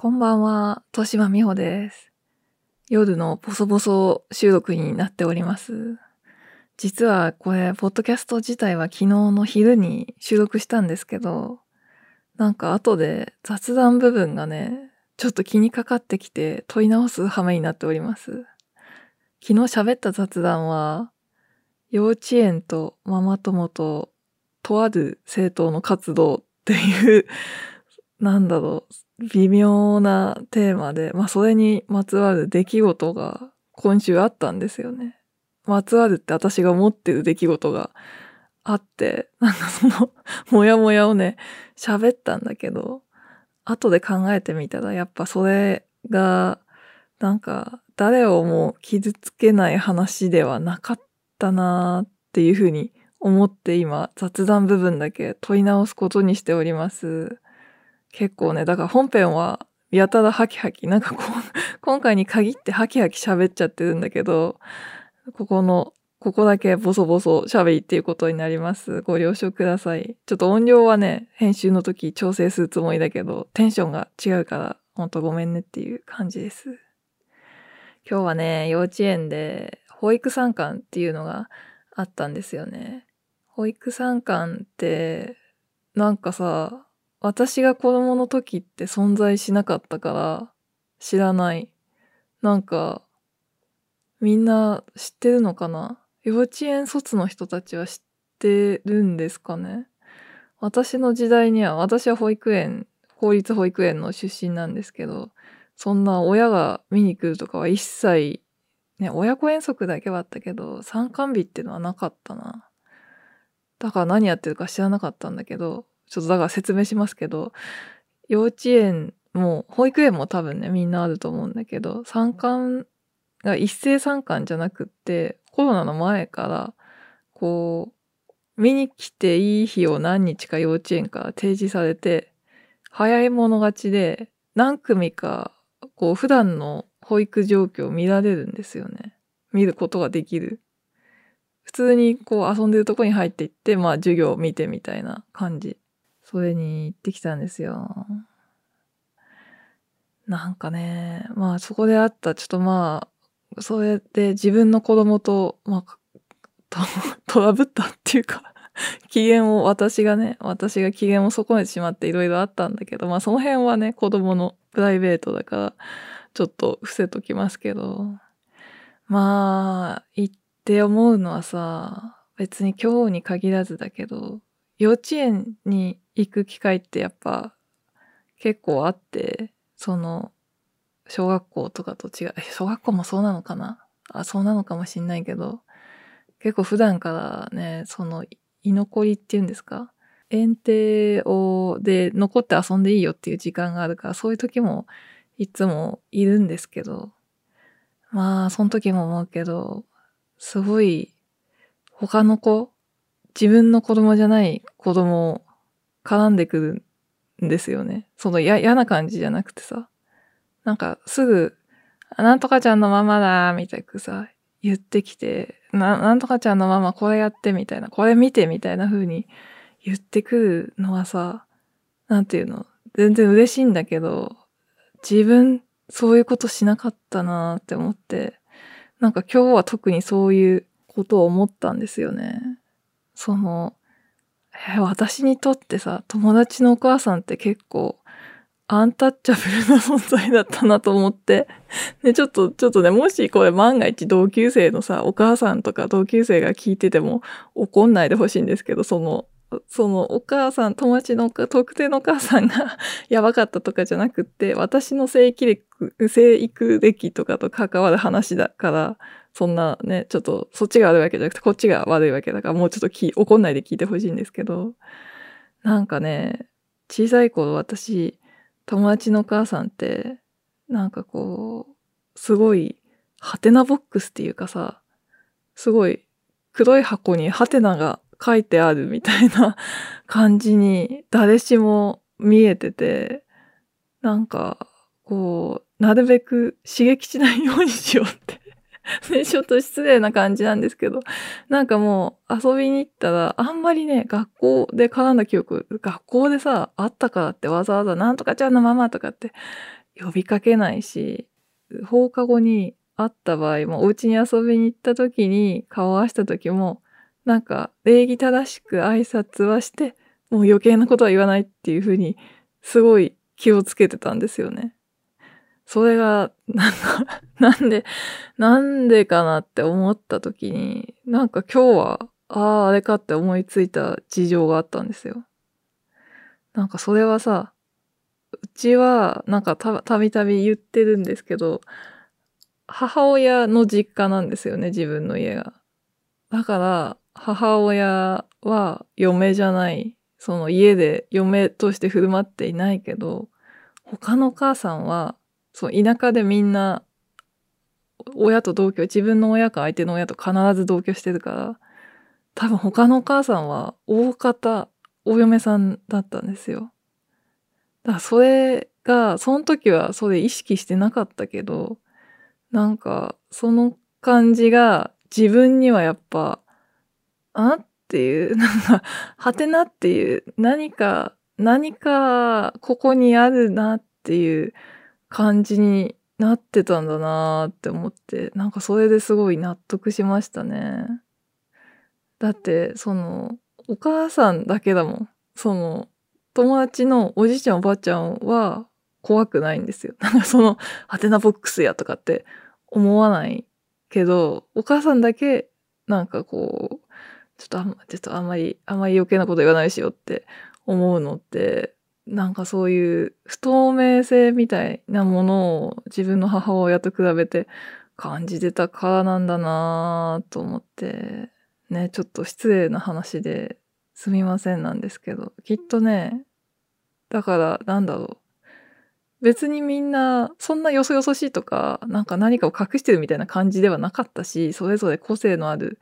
こんばんは、戸島美穂です。夜のボソボソ収録になっております。実はこれ、ポッドキャスト自体は昨日の昼に収録したんですけど、なんか後で雑談部分がね、ちょっと気にかかってきて問い直す羽目になっております。昨日喋った雑談は、幼稚園とママ友ととある政党の活動っていう、微妙なテーマで、それにまつわる出来事が今週あったんですよね。まつわるって私が思ってる出来事があって、もやもやをね、喋ったんだけど、後で考えてみたら、やっぱそれが、誰をも傷つけない話ではなかったなっていうふうに思って今、雑談部分だけ問い直すことにしております。結構ね、だから本編はやたらハキハキ、今回に限ってハキハキ喋っちゃってるんだけど、ここだけボソボソ喋りっていうことになります。ご了承ください。ちょっと音量はね、編集の時調整するつもりだけど、テンションが違うから、ほんとごめんねっていう感じです。今日はね、幼稚園で保育参観っていうのがあったんですよね。保育参観って、私が子供の時って存在しなかったから知らない。みんな知ってるのかな？幼稚園卒の人たちは知ってるんですかね？私の時代には、私は公立保育園の出身なんですけど、そんな親が見に来るとかは一切、ね、親子遠足だけはあったけど、参観日っていうのはなかったな。だから何やってるか知らなかったんだけど、ちょっとだから説明しますけど、幼稚園も保育園も多分ね、みんなあると思うんだけど、参観が一斉参観じゃなくって、コロナの前から、見に来ていい日を何日か幼稚園から提示されて、早い者勝ちで何組か、普段の保育状況を見られるんですよね。見ることができる。普通に遊んでるとこに入っていって、授業を見てみたいな感じ。それに行ってきたんですよ。そこであった、それで自分の子供と、トラブったっていうか、私が機嫌を損ねてしまっていろいろあったんだけど、その辺はね、子供のプライベートだから、ちょっと伏せときますけど、行って思うのはさ、別に今日に限らずだけど、幼稚園に行く機会ってやっぱ結構あって、小学校とかと違う。小学校もそうなのかな？そうなのかもしんないけど、結構普段からね、居残りっていうんですか？園庭で残って遊んでいいよっていう時間があるから、そういう時もいつもいるんですけど、その時も思うけど、すごい他の子、自分の子供じゃない子供絡んでくるんですよね。嫌な感じじゃなくてさ。すぐ、なんとかちゃんのママだ、みたいなさ、言ってきて、なんとかちゃんのママこれやってみたいな、これ見てみたいな風に言ってくるのはさ、全然嬉しいんだけど、自分、そういうことしなかったなって思って、今日は特にそういうことを思ったんですよね。私にとってさ、友達のお母さんって結構アンタッチャブルな存在だったなと思って、ね、ちょっとね、もしこれ万が一同級生のさ、お母さんとか同級生が聞いてても怒んないでほしいんですけど、お母さん、友達の特定のお母さんがやばかったとかじゃなくて、私の生育歴とかと関わる話だから、そんなね、ちょっとそっちが悪いわけじゃなくてこっちが悪いわけだからもうちょっと怒んないで聞いてほしいんですけど、小さい頃私、友達のお母さんって、すごい、ハテナボックスっていうかさ、すごい黒い箱にハテナが書いてあるみたいな感じに誰しも見えてて、なるべく刺激しないようにしようって。ね、ちょっと失礼な感じなんですけど、もう遊びに行ったら、あんまりね、学校で絡んだ記憶、学校でさ、あったからってわざわざなんとかちゃんのママとかって呼びかけないし、放課後に会った場合も、お家に遊びに行った時に顔を合わせた時も、なんか礼儀正しく挨拶はして、もう余計なことは言わないっていうふうに、すごい気をつけてたんですよね。それが、なんでかなって思った時に、なんか今日は、あれかって思いついた事情があったんですよ。なんかそれはさ、うちはなんかたびたび言ってるんですけど、母親の実家なんですよね、自分の家が。だから母親は嫁じゃない、その家で嫁として振る舞っていないけど、他のお母さんは、そう田舎でみんな親と同居、自分の親か相手の親と必ず同居してるから、多分他のお母さんは大方お嫁さんだったんですよ。だからそれが、その時はそれ意識してなかったけど、なんかその感じが自分にはやっぱ、あっていう、なんか、はてなっていう、何かここにあるなっていう感じになってたんだなーって思って、なんかそれですごい納得しましたね。だって、その、お母さんだけだもん。その、友達のおじいちゃんおばあちゃんは怖くないんですよ。なんかその、ハテナボックスやとかって思わないけど、お母さんだけ、なんかこう、ちょっとあんまり余計なこと言わないしよって思うのって、なんかそういう不透明性みたいなものを自分の母親と比べて感じてたからなんだなぁと思って、ね、ちょっと失礼な話ですみませんなんですけど、きっとね、だからなんだろう、別にみんなそんなよそよそしいとか、なんか何かを隠してるみたいな感じではなかったし、それぞれ個性のある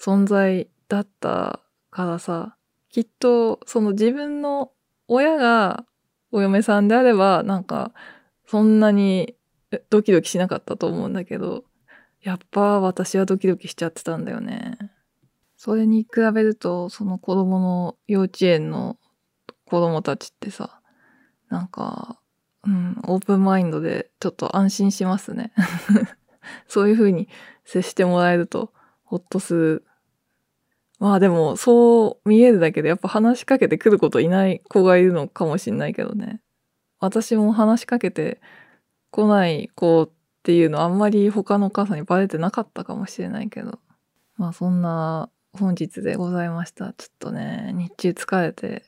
存在だったからさ、きっとその自分の親がお嫁さんであれば、なんかそんなにドキドキしなかったと思うんだけど、やっぱ私はドキドキしちゃってたんだよね。それに比べると、その子供の幼稚園の子供たちってさ、なんか、オープンマインドでちょっと安心しますね。そういう風に接してもらえるとほっとする。まあでも、そう見えるだけでやっぱ話しかけてくることいない子がいるのかもしれないけどね。私も話しかけてこない子っていうのあんまり他のお母さんにバレてなかったかもしれないけど。まあそんな本日でございました。ちょっとね、日中疲れて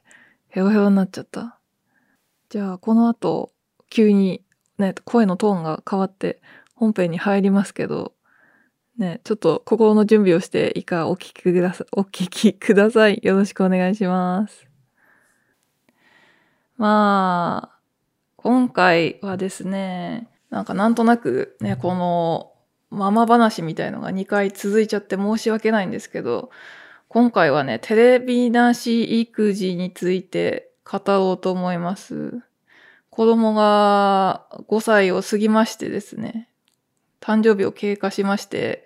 ヘロヘロになっちゃった。じゃあこの後急にね、声のトーンが変わって本編に入りますけど、ね、ちょっと心の準備をして以下お聞きください。よろしくお願いします。まあ、今回はですね、なんとなくね、このママ話みたいのが2回続いちゃって申し訳ないんですけど、今回はね、テレビなし育児について語ろうと思います。子供が5歳を過ぎましてですね、誕生日を経過しまして、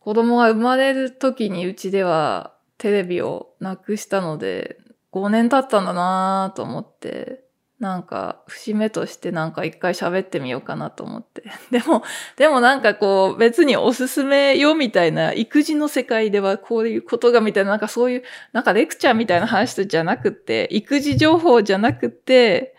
子供が生まれる時にうちではテレビをなくしたので、5年経ったんだなぁと思って、なんか、節目としてなんか一回喋ってみようかなと思って。でもなんかこう、別におすすめよみたいな、育児の世界ではこういうことがみたいな、なんかそういう、なんかレクチャーみたいな話じゃなくて、育児情報じゃなくて、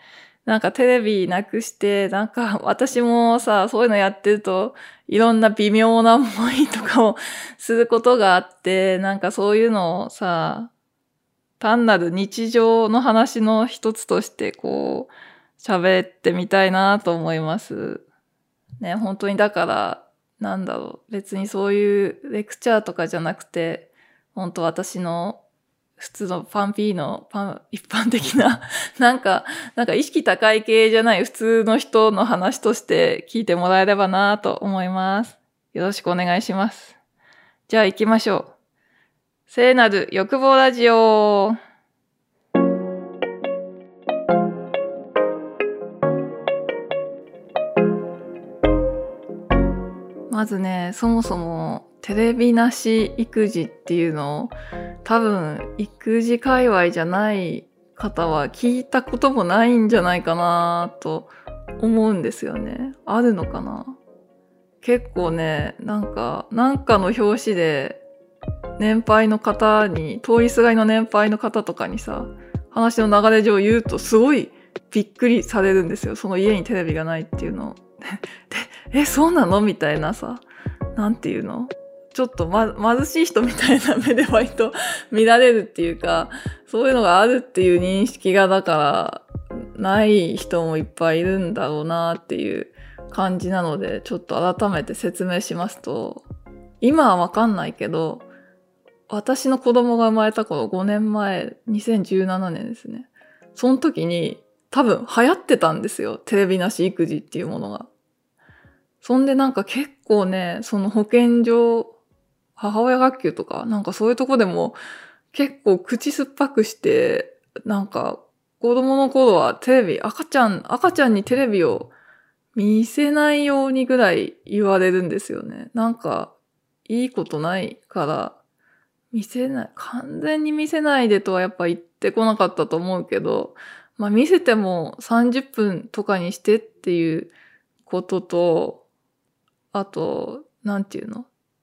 なんかテレビなくして、なんか私もさ、そういうのやってると、いろんな微妙な思いとかをすることがあって、なんかそういうのをさ、単なる日常の話の一つとしてこう喋ってみたいなと思います。ね、本当にだからなんだろう、別にそういうレクチャーとかじゃなくて、本当私の普通の一般的ななんか意識高い系じゃない普通の人の話として聞いてもらえればなと思います。よろしくお願いします。じゃあ行きましょう。聖なる欲望ラジオ。まずね、そもそもテレビなし育児っていうのを多分育児界隈じゃない方は聞いたこともないんじゃないかなと思うんですよね。あるのかな。結構ね、なんかの表紙で年配の方に、通りすがりの年配の方とかにさ、話の流れ上言うとすごいびっくりされるんですよ。その家にテレビがないっていうのを。で、そうなのみたいなさ、なんていうの、ちょっと、貧しい人みたいな目で割と見られるっていうか、そういうのがあるっていう認識が、だからない人もいっぱいいるんだろうなっていう感じなので、ちょっと改めて説明しますと、今はわかんないけど、私の子供が生まれた頃、5年前、2017年ですね。その時に多分流行ってたんですよ。テレビなし育児っていうものが。そんで結構ね、その保健所、母親学級とか、そういうとこでも結構口酸っぱくして、子供の頃はテレビ、赤ちゃんにテレビを見せないようにぐらい言われるんですよね。いいことないから、見せない、完全に見せないでとはやっぱ言ってこなかったと思うけど、見せても30分とかにしてっていうことと、あと、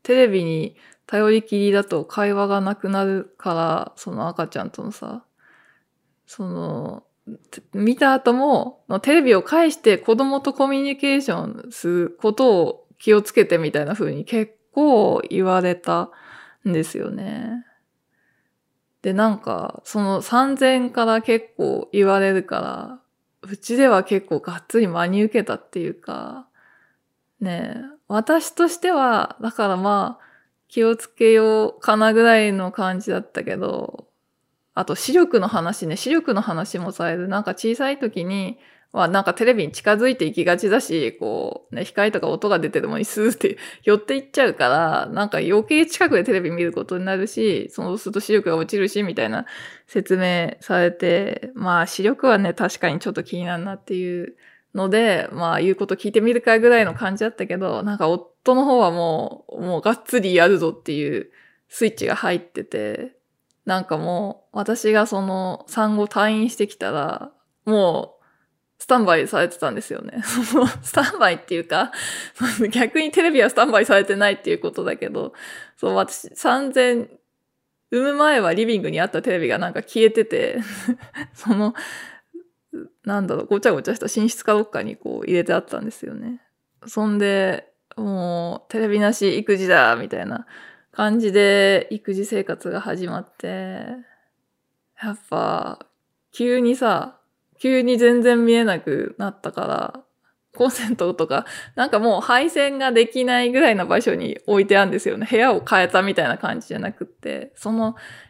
テレビに頼りきりだと会話がなくなるから、その赤ちゃんとのさ、見た後も、テレビを介して子供とコミュニケーションすることを気をつけてみたいな風に結構言われたんですよね。で、その3000から結構言われるから、うちでは結構がっつり真に受けたっていうか、ねえ、私としては、だから気をつけようかなぐらいの感じだったけど、あと視力の話もされる。小さい時にはテレビに近づいていきがちだし、光とか音が出ててもスーって寄っていっちゃうから、余計近くでテレビ見ることになるし、そうすると視力が落ちるし、みたいな説明されて、視力はね、確かにちょっと気になるなっていうので、言うこと聞いてみるかぐらいの感じだったけど、夫の方はもうがっつりやるぞっていうスイッチが入ってて、もう、私が産後退院してきたら、もう、スタンバイされてたんですよね。スタンバイっていうか、逆にテレビはスタンバイされてないっていうことだけど、そう、私、産む前はリビングにあったテレビが消えてて、ごちゃごちゃした寝室かどっかに入れてあったんですよね。そんで、もう、テレビなし育児だみたいな感じで育児生活が始まって、やっぱ、急に全然見えなくなったから、コンセントとか、もう配線ができないぐらいの場所に置いてあるんですよね。部屋を変えたみたいな感じじゃなくって、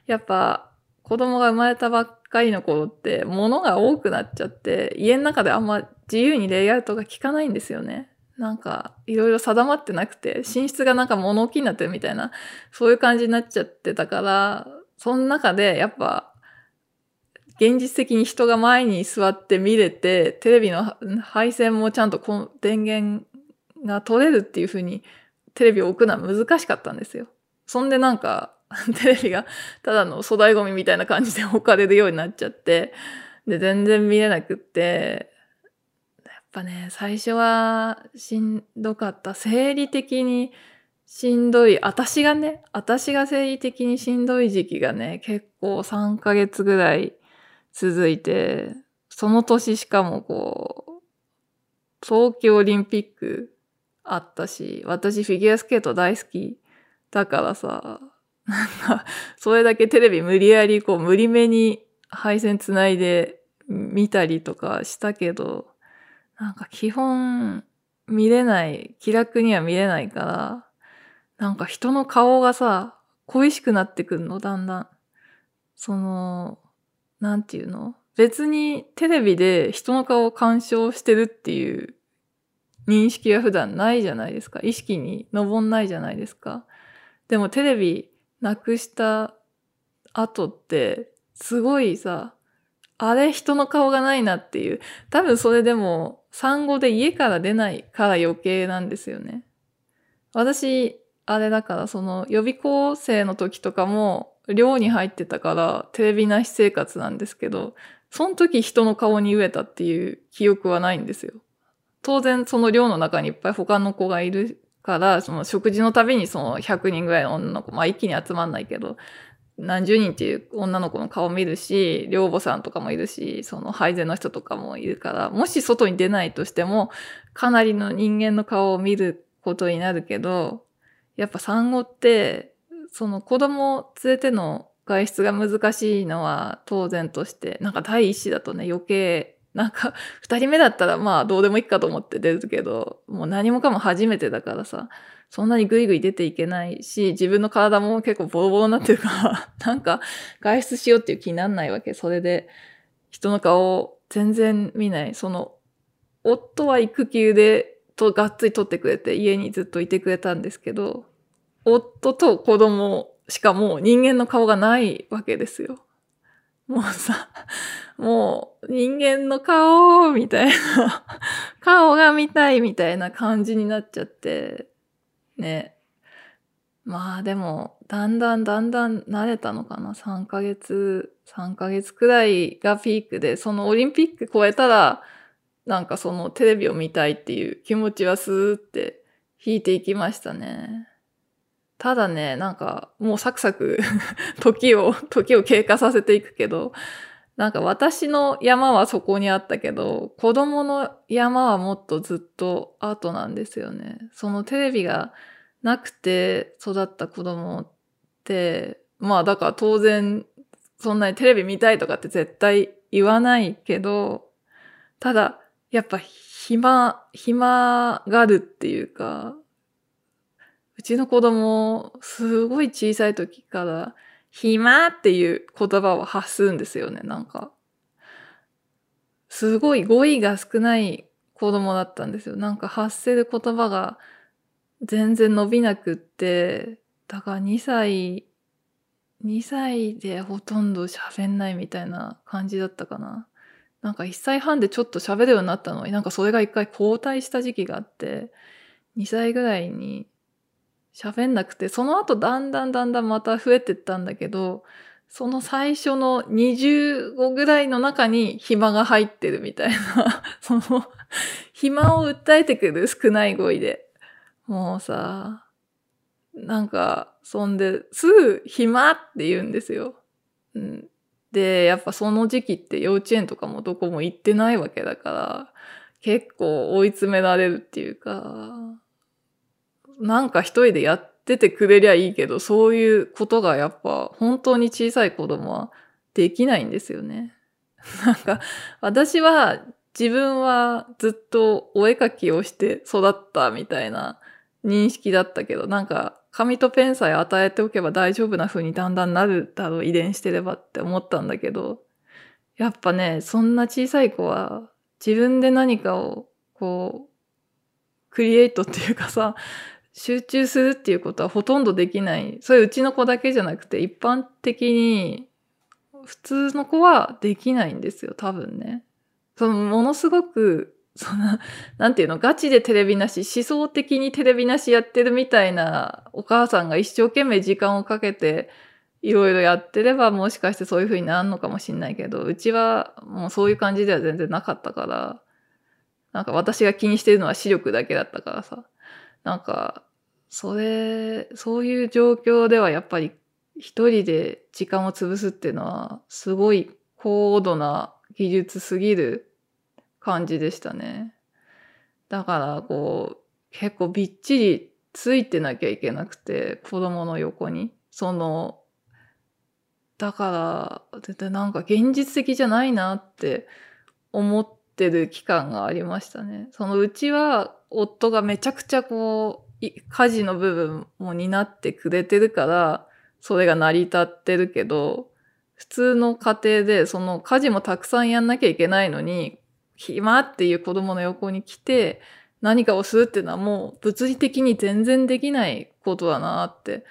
やっぱ、子供が生まれたばっかりの頃って、物が多くなっちゃって、家の中であんま自由にレイアウトが効かないんですよね。いろいろ定まってなくて、寝室が物置になってるみたいな、そういう感じになっちゃってたから、その中でやっぱ、現実的に人が前に座って見れて、テレビの配線もちゃんと電源が取れるっていう風に、テレビを置くのは難しかったんですよ。そんでテレビがただの粗大ゴミみたいな感じで置かれるようになっちゃって、で、全然見れなくって、やっぱね、最初はしんどかった。生理的にしんどい。私が生理的にしんどい時期がね、結構3ヶ月ぐらい続いて、その年しかも東京オリンピックあったし、私フィギュアスケート大好きだからさ、それだけテレビ無理やり無理めに配線つないで見たりとかしたけど、基本見れない、気楽には見れないから、人の顔がさ、恋しくなってくるの、だんだん。なんていうの？別にテレビで人の顔を鑑賞してるっていう認識は普段ないじゃないですか。意識に上んないじゃないですか。でもテレビなくした後って、すごいさ、あれ人の顔がないなっていう。多分それでも産後で家から出ないから余計なんですよね。私、あれだから予備校生の時とかも寮に入ってたからテレビなし生活なんですけど、その時人の顔に飢えたっていう記憶はないんですよ。当然その寮の中にいっぱい他の子がいるから、その食事のたびにその100人ぐらいの女の子、まあ一気に集まんないけど、何十人っていう女の子の顔見るし、寮母さんとかもいるし、その配膳の人とかもいるから、もし外に出ないとしても、かなりの人間の顔を見ることになるけど、やっぱ産後って、その子供連れての外出が難しいのは当然として、なんか第一子だとね、余計、なんか二人目だったらまあどうでもいいかと思って出るけど、もう何もかも初めてだからさ、そんなにぐいぐい出ていけないし、自分の体も結構ボロボロになってるから、なんか外出しようっていう気になんないわけ。それで人の顔を全然見ない。その夫は育休でとがっつり取ってくれて家にずっといてくれたんですけど、夫と子供しかもう人間の顔がないわけですよ。もうさ、もう人間の顔みたいな、顔が見たいみたいな感じになっちゃって、ね。まあでも、だんだん慣れたのかな。3ヶ月くらいがピークで、そのオリンピック超えたら、なんかそのテレビを見たいっていう気持ちはスーって引いていきましたね。ただね、なんか、もうサクサク時を経過させていくけど、なんか私の山はそこにあったけど、子供の山はもっとずっと後なんですよね。そのテレビがなくて育った子供って、まあだから当然、そんなにテレビ見たいとかって絶対言わないけど、ただ、やっぱ暇がるっていうか、うちの子供、すごい小さい時から、暇っていう言葉を発するんですよね、なんか。すごい語彙が少ない子供だったんですよ。なんか発せる言葉が全然伸びなくって、だから2歳でほとんど喋んないみたいな感じだったかな。なんか1歳半でちょっと喋るようになったのに、なんかそれが一回後退した時期があって、2歳ぐらいに、喋んなくて、その後だんだんまた増えてったんだけど、その最初の25ぐらいの中に暇が入ってるみたいな、その暇を訴えてくる少ない語彙で。もうさ、なんか、そんで、すぐ暇って言うんですよ。うん、で、やっぱその時期って幼稚園とかもどこも行ってないわけだから、結構追い詰められるっていうか、なんか一人でやっててくれりゃいいけど、そういうことがやっぱ本当に小さい子供はできないんですよね。なんか私は自分はずっとお絵描きをして育ったみたいな認識だったけど、なんか紙とペンさえ与えておけば大丈夫な風にだんだんなるだろう、遺伝してればって思ったんだけど、やっぱね、そんな小さい子は自分で何かをこう、クリエイトっていうかさ、集中するっていうことはほとんどできない。それうちの子だけじゃなくて一般的に普通の子はできないんですよ、多分ね。そのものすごく、その、なんていうの、ガチでテレビなし、思想的にテレビなしやってるみたいなお母さんが一生懸命時間をかけていろいろやってればもしかしてそういう風になるのかもしれないけど、うちはもうそういう感じでは全然なかったから、なんか私が気にしてるのは視力だけだったからさ。なんか、そういう状況ではやっぱり一人で時間を潰すっていうのはすごい高度な技術すぎる感じでしたね。だからこう、結構びっちりついてなきゃいけなくて、子供の横に。その、だから、絶対なんか現実的じゃないなって思ってる期間がありましたね。そのうちは、夫がめちゃくちゃこう、家事の部分も担ってくれてるから、それが成り立ってるけど、普通の家庭でその家事もたくさんやんなきゃいけないのに、暇っていう子供の横に来て何かをするっていうのはもう物理的に全然できないことだなって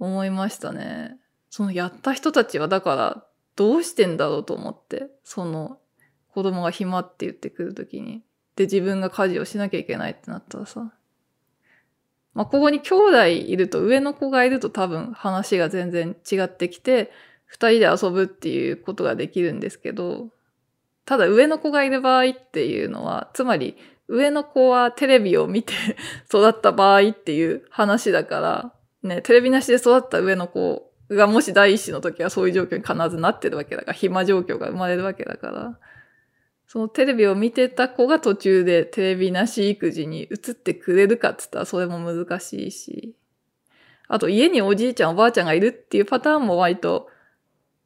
思いましたね。そのやった人たちはだからどうしてんだろうと思って、その子供が暇って言ってくるときに。で、自分が家事をしなきゃいけないってなったらさ。まあ、ここに兄弟いると、上の子がいると多分話が全然違ってきて、二人で遊ぶっていうことができるんですけど、ただ上の子がいる場合っていうのは、つまり上の子はテレビを見て育った場合っていう話だから、ね、テレビなしで育った上の子がもし第一子の時はそういう状況に必ずなってるわけだから、暇状況が生まれるわけだから、そのテレビを見てた子が途中でテレビなし育児に移ってくれるかっつったらそれも難しいし、あと家におじいちゃんおばあちゃんがいるっていうパターンも割と、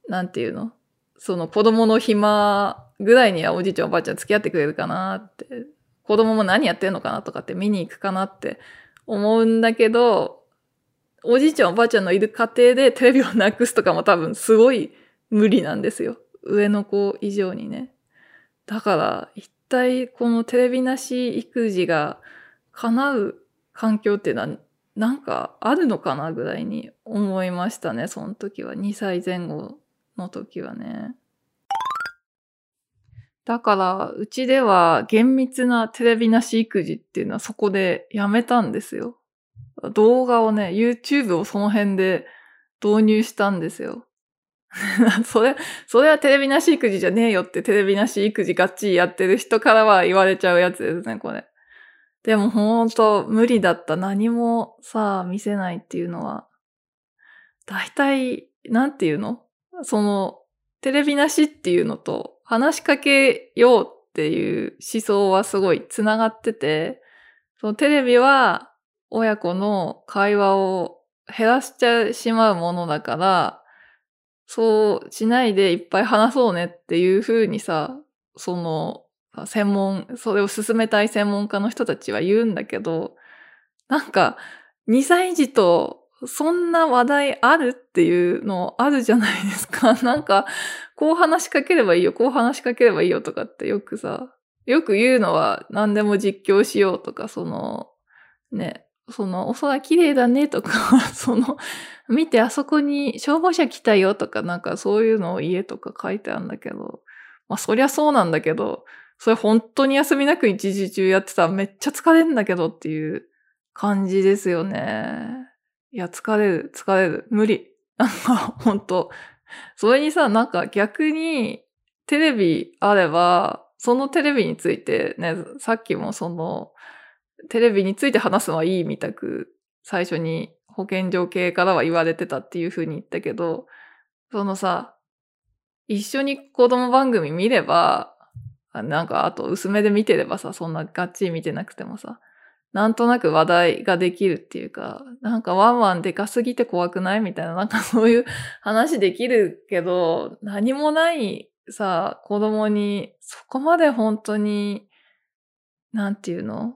なんていうの？その子供の暇ぐらいにはおじいちゃんおばあちゃん付き合ってくれるかなって、子供も何やってんのかなとかって見に行くかなって思うんだけど、おじいちゃんおばあちゃんのいる家庭でテレビをなくすとかも多分すごい無理なんですよ。上の子以上にね。だから一体このテレビなし育児が叶う環境っていうのはなんかあるのかなぐらいに思いましたね。その時は2歳前後の時はね。だからうちでは厳密なテレビなし育児っていうのはそこでやめたんですよ。動画をね、YouTube をその辺で導入したんですよ。それはテレビなし育児じゃねえよってテレビなし育児ガッチリやってる人からは言われちゃうやつですね、これ。でもほんと無理だった。何もさ、見せないっていうのは。大体、なんていうの？その、テレビなしっていうのと話しかけようっていう思想はすごいつながってて、そのテレビは親子の会話を減らしてしまうものだから、そうしないでいっぱい話そうねっていう風にさ、その、それを進めたい専門家の人たちは言うんだけど、なんか、2歳児とそんな話題あるっていうのあるじゃないですか。なんか、こう話しかければいいよとかってよく言うのは何でも実況しようとか、その、ね、その、お空綺麗だねとか、その、見てあそこに消防車来たよとか、なんかそういうのを家とか書いてあるんだけど、まあそりゃそうなんだけど、それ本当に休みなく一時中やってたらめっちゃ疲れるんだけどっていう感じですよね。いや、疲れる。無理。なんか本当。それにさ、なんか逆にテレビあれば、そのテレビについてね、さっきもその、テレビについて話すのはいいみたく、最初に保健所系からは言われてたっていう風に言ったけど、そのさ、一緒に子供番組見れば、なんかあと薄めで見てればさ、そんなガッチリ見てなくてもさ、なんとなく話題ができるっていうか、なんかワンワンでかすぎて怖くないみたいな、なんかそういう話できるけど、何もないさ、子供に、そこまで本当に、なんていうの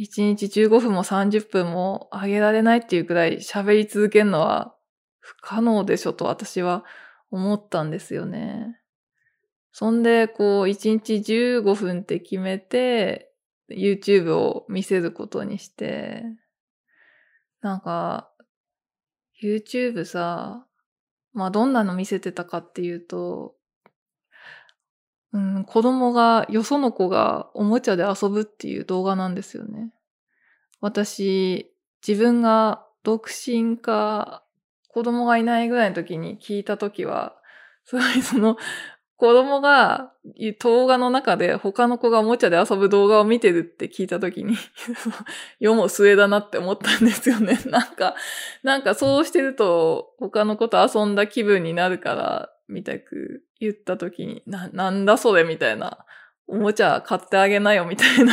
？1日15分も30分もあげられないっていうくらい喋り続けるのは不可能でしょと私は思ったんですよね。そんで、こう、1日15分って決めて、YouTube を見せることにして、なんか、YouTube さ、まあ、どんなの見せてたかっていうと、子供が、よその子がおもちゃで遊ぶっていう動画なんですよね。私、自分が独身か、子供がいないぐらいの時に聞いた時は、すごいその、子供が動画の中で他の子がおもちゃで遊ぶ動画を見てるって聞いたときに世も末だなって思ったんですよね。なんかそうしてると他の子と遊んだ気分になるからみたく言ったときになんだそれみたいな、おもちゃ買ってあげなよみたいな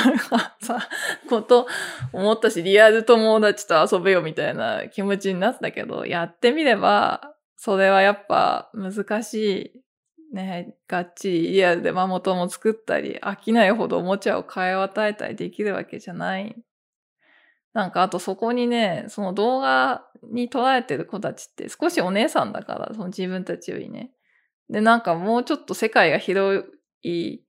さこと思ったし、リアル友達と遊べよみたいな気持ちになったけど、やってみればそれはやっぱ難しいね。がっちりリアルでママ友を作ったり、飽きないほどおもちゃを買い与えたりできるわけじゃない。なんかあとそこにね、その動画に捉えてる子たちって少しお姉さんだから、その自分たちよりね。で、なんかもうちょっと世界が広い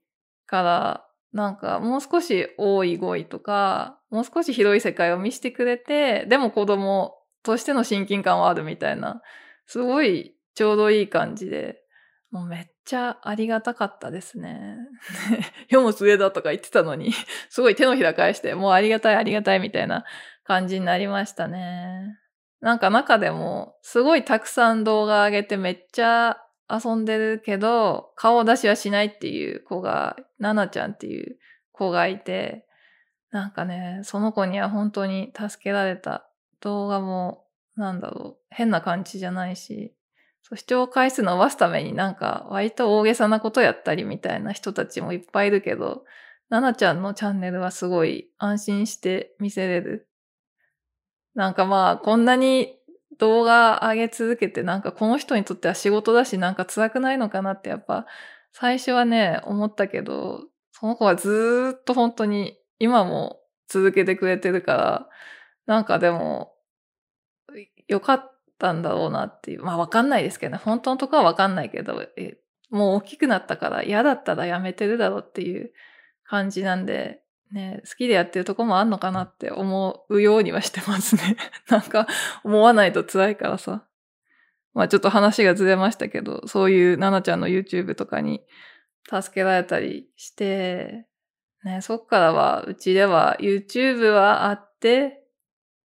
から、なんかもう少し多い語彙とか、もう少し広い世界を見せてくれて、でも子供としての親近感はあるみたいな、すごいちょうどいい感じで、もうめっちゃありがたかったですね。世も末だとか言ってたのに、すごい手のひら返して、もうありがたいみたいな感じになりましたね。なんか中でも、すごいたくさん動画上げてめっちゃ遊んでるけど顔出しはしないっていう子が、ななちゃんっていう子がいて、なんかね、その子には本当に助けられた。動画もなんだろう、変な感じじゃないし、視聴回数伸ばすためになんか割と大げさなことやったりみたいな人たちもいっぱいいるけど、ななちゃんのチャンネルはすごい安心して見せれる。なんかまあこんなに動画上げ続けて、なんかこの人にとっては仕事だし、なんか辛くないのかなってやっぱ最初はね思ったけど、その子はずーっと本当に今も続けてくれてるから、なんかでもよかったんだろうなっていう。まあわかんないですけどね。本当のとこはわかんないけど、もう大きくなったから嫌だったらやめてるだろうっていう感じなんで、ね、好きでやってるとこもあんのかなって思うようにはしてますね。なんか思わないと辛いからさ。まあちょっと話がずれましたけど、そういうななちゃんの YouTube とかに助けられたりして、ね、そっからはうちでは YouTube はあって、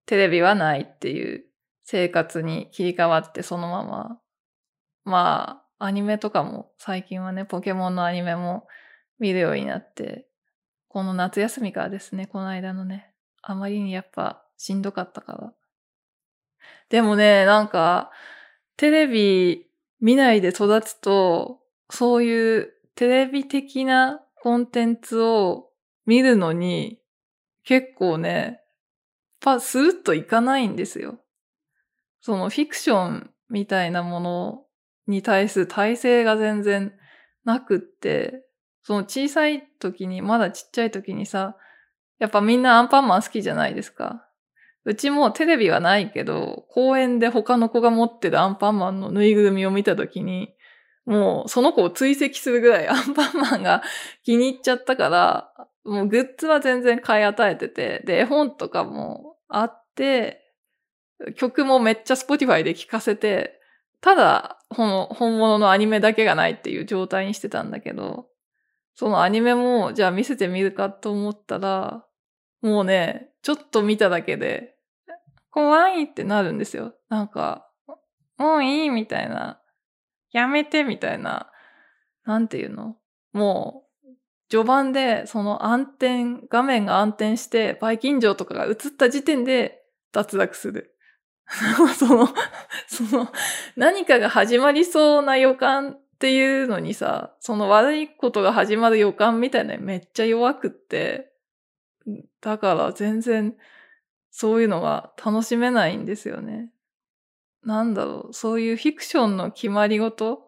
テレビはないっていう生活に切り替わって、そのまま。まあアニメとかも最近はね、ポケモンのアニメも見るようになって、この夏休みからですね、この間のね、あまりにやっぱしんどかったから。でもね、なんかテレビ見ないで育つと、そういうテレビ的なコンテンツを見るのに結構ね、スーッといかないんですよ。そのフィクションみたいなものに対する耐性が全然なくって、その小さい時に、まだちっちゃい時にさ、やっぱみんなアンパンマン好きじゃないですか。うちもテレビはないけど、公園で他の子が持ってるアンパンマンのぬいぐるみを見た時に、もうその子を追跡するぐらいアンパンマンが気に入っちゃったから、もうグッズは全然買い与えてて、で、絵本とかもあって、曲もめっちゃ Spotify で聴かせて、ただ、本物のアニメだけがないっていう状態にしてたんだけど、そのアニメも、じゃあ見せてみるかと思ったら、もうね、ちょっと見ただけで、怖いってなるんですよ。なんか、もういいみたいな、やめてみたいな、なんていうの？もう、序盤で、その画面が暗転して、バイキン城とかが映った時点で脱落する。何かが始まりそうな予感っていうのにさ、その悪いことが始まる予感みたいなのめっちゃ弱くって、だから全然そういうのが楽しめないんですよね。なんだろう、そういうフィクションの決まり事？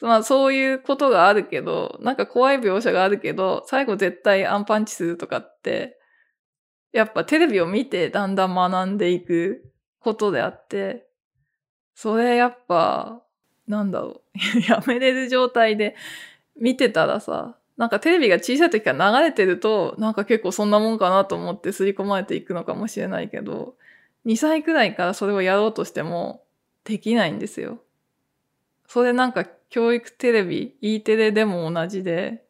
まあそういうことがあるけど、なんか怖い描写があるけど、最後絶対アンパンチするとかって、やっぱテレビを見てだんだん学んでいくことであって、それやっぱ、なんだろう、やめれる状態で見てたらさ、なんかテレビが小さい時から流れてると、なんか結構そんなもんかなと思って刷り込まれていくのかもしれないけど、2歳くらいからそれをやろうとしてもできないんですよ。それなんか教育テレビ、Eテレでも同じで、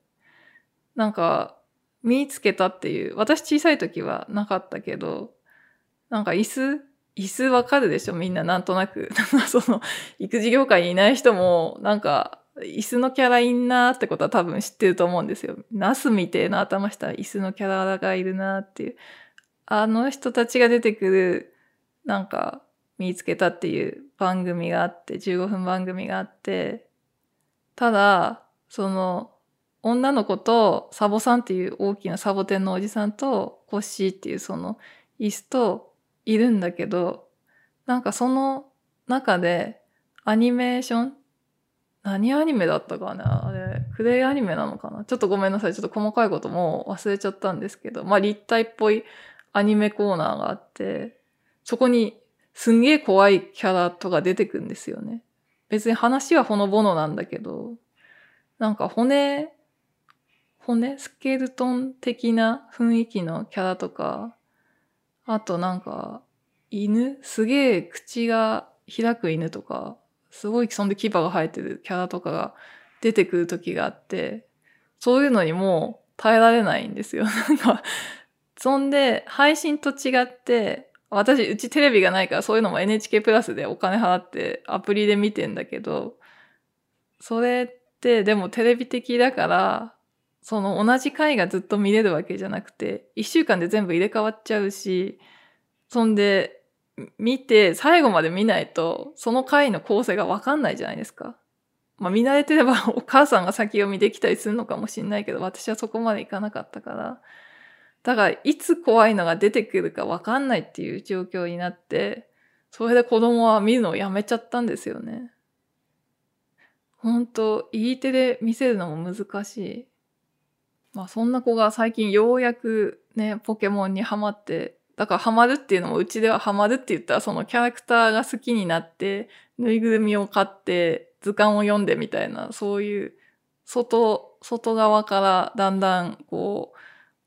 なんか見つけたっていう、私小さい時はなかったけど、なんか椅子わかるでしょみんな、なんとなく。その、育児業界にいない人も、なんか、椅子のキャラいんなーってことは多分知ってると思うんですよ。ナスみてえな頭した椅子のキャラがいるなーっていう。あの人たちが出てくる、なんか、見つけたっていう番組があって、15分番組があって、ただ、その、女の子とサボさんっていう大きなサボテンのおじさんと、コッシーっていうその、椅子と、いるんだけど、なんかその中でアニメーション、何アニメだったかな、あれクレイアニメなのかな、ちょっとごめんなさい、ちょっと細かいことも忘れちゃったんですけど、まあ立体っぽいアニメコーナーがあって、そこにすんげえ怖いキャラとか出てくんですよね。別に話はほのぼのなんだけど、なんか骨スケルトン的な雰囲気のキャラとか、あとなんか、犬？すげえ口が開く犬とか、すごいそんで牙が生えてるキャラとかが出てくる時があって、そういうのにもう耐えられないんですよ。なんか、そんで配信と違って、私、うちテレビがないからそういうのも NHK プラスでお金払ってアプリで見てんだけど、それってでもテレビ的だからその同じ回がずっと見れるわけじゃなくて1週間で全部入れ替わっちゃうし、そんで見て最後まで見ないとその回の構成が分かんないじゃないですか。まあ見慣れてればお母さんが先読みできたりするのかもしれないけど、私はそこまでいかなかったから、だからいつ怖いのが出てくるか分かんないっていう状況になって、それで子供は見るのをやめちゃったんですよね。本当 E テレ見せるのも難しい。まあそんな子が最近ようやくねポケモンにハマって、だからハマるっていうのもうちではハマるって言ったらそのキャラクターが好きになってぬいぐるみを買って図鑑を読んでみたいな、そういう外側からだんだんこう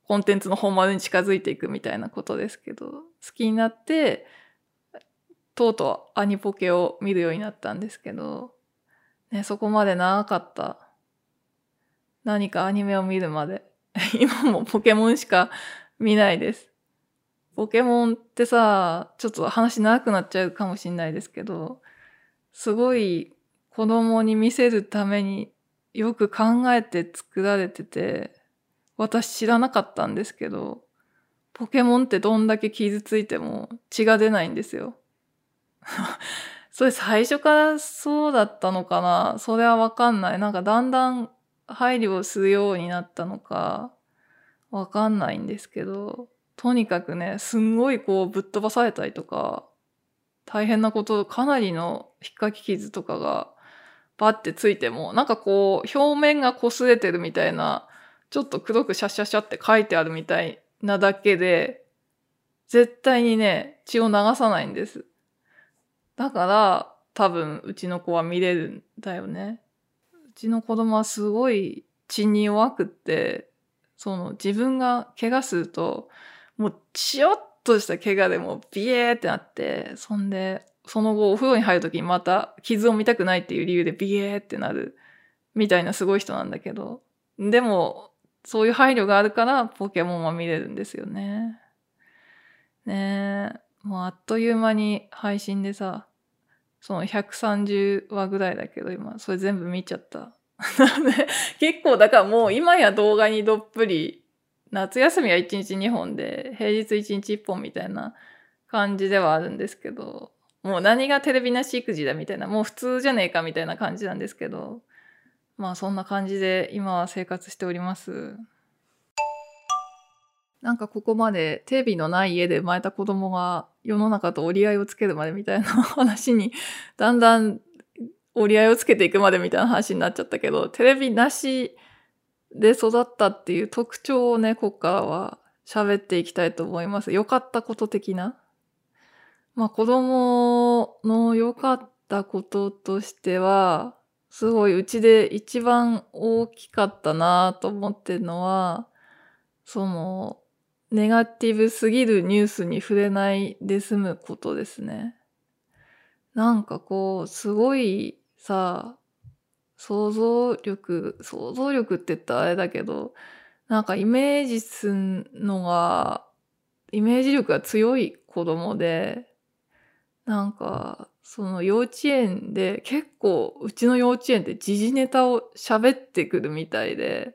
コンテンツの本丸に近づいていくみたいなことですけど、好きになってとうとうアニポケを見るようになったんですけど、ね、そこまで長かった。何かアニメを見るまで今もポケモンしか見ないです。ポケモンってさ、ちょっと話長くなっちゃうかもしれないですけど、すごい子供に見せるためによく考えて作られてて、私知らなかったんですけど、ポケモンってどんだけ傷ついても血が出ないんですよ。それ最初からそうだったのかな、それはわかんない。なんかだんだん配慮をするようになったのか、わかんないんですけど、とにかくね、すんごいこうぶっ飛ばされたりとか、大変なこと、かなりの引っかき傷とかがバッてついても、なんかこう表面が擦れてるみたいな、ちょっと黒くシャッシャッシャって書いてあるみたいなだけで、絶対にね、血を流さないんです。だから多分うちの子は見れるんだよね。うちの子供はすごい血に弱くって、その自分が怪我すると、もうチヨッとした怪我でもうビエーってなって、そんでその後お風呂に入るときにまた傷を見たくないっていう理由でビエーってなるみたいなすごい人なんだけど、でもそういう配慮があるからポケモンは見れるんですよね。ねえ、もうあっという間に配信でさ、その130話ぐらいだけど今それ全部見ちゃった結構だからもう今や動画にどっぷり、夏休みは1日2本で、平日1日1本みたいな感じではあるんですけど、もう何がテレビなし育児だみたいな、もう普通じゃねえかみたいな感じなんですけど、まあそんな感じで今は生活しております。なんかここまでテレビのない家で生まれた子供が世の中と折り合いをつけるまでみたいな話に、だんだん折り合いをつけていくまでみたいな話になっちゃったけど、テレビなしで育ったっていう特徴をね、ここからは喋っていきたいと思います。良かったこと的な。まあ子供の良かったこととしては、すごいうちで一番大きかったなと思ってるのは、そのネガティブすぎるニュースに触れないで済むことですね。なんかこう、すごいさ、想像力って言ったらあれだけど、なんかイメージすんのが、イメージ力が強い子供で、なんか、その幼稚園で、結構うちの幼稚園で時事ネタを喋ってくるみたいで、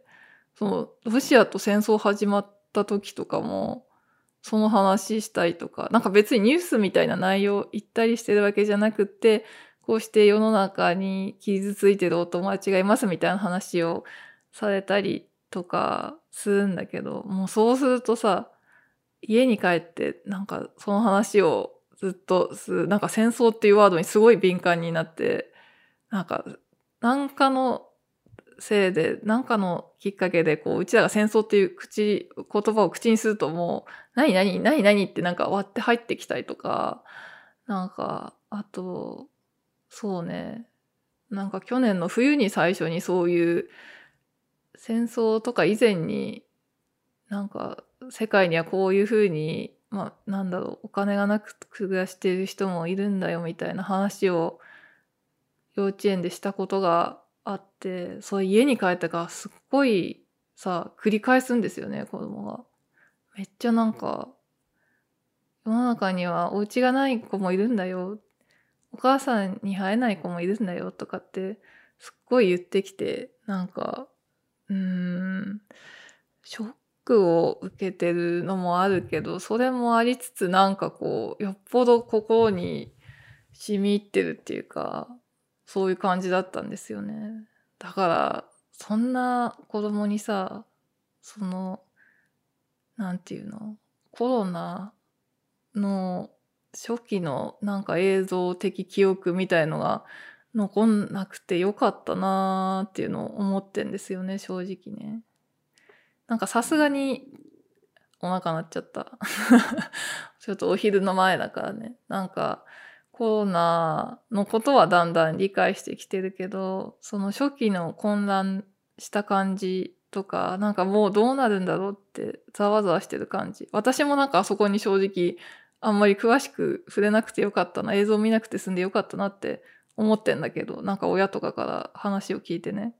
そのロシアと戦争始まった時とかも、その話したりとか、なんか別にニュースみたいな内容を言ったりしてるわけじゃなくて、こうして世の中に傷ついてるお友達がいますみたいな話をされたりとかするんだけど、もうそうするとさ、家に帰ってなんかその話をずっとなんか戦争っていうワードにすごい敏感になって、なんかのせいで、なんかのきっかけでこううちらが戦争っていう言葉を口にすると、もう何何何何ってなんか割って入ってきたりとか、なんかあとそうね。なんか去年の冬に最初にそういう戦争とか以前に、なんか世界にはこういうふうに、まあなんだろう、お金がなく暮らしている人もいるんだよみたいな話を幼稚園でしたことがあって、それ家に帰ったからすっごいさ、繰り返すんですよね、子供が。めっちゃなんか、世の中にはお家がない子もいるんだよ。お母さんに会えない子もいるんだよとかってすっごい言ってきて、なんかショックを受けてるのもあるけど、それもありつつ、なんかこうよっぽど心に染み入ってるっていうか、そういう感じだったんですよね。だからそんな子供にさ、そのなんていうの、コロナの初期のなんか映像的記憶みたいのが残んなくてよかったなーっていうのを思ってんですよね、正直ね。なんかさすがにお腹鳴っちゃったちょっとお昼の前だからね。なんかコロナのことはだんだん理解してきてるけど、その初期の混乱した感じとか、なんかもうどうなるんだろうってざわざわしてる感じ、私もなんかあそこに正直あんまり詳しく触れなくてよかったな、映像見なくて済んでよかったなって思ってんだけど、なんか親とかから話を聞いてね、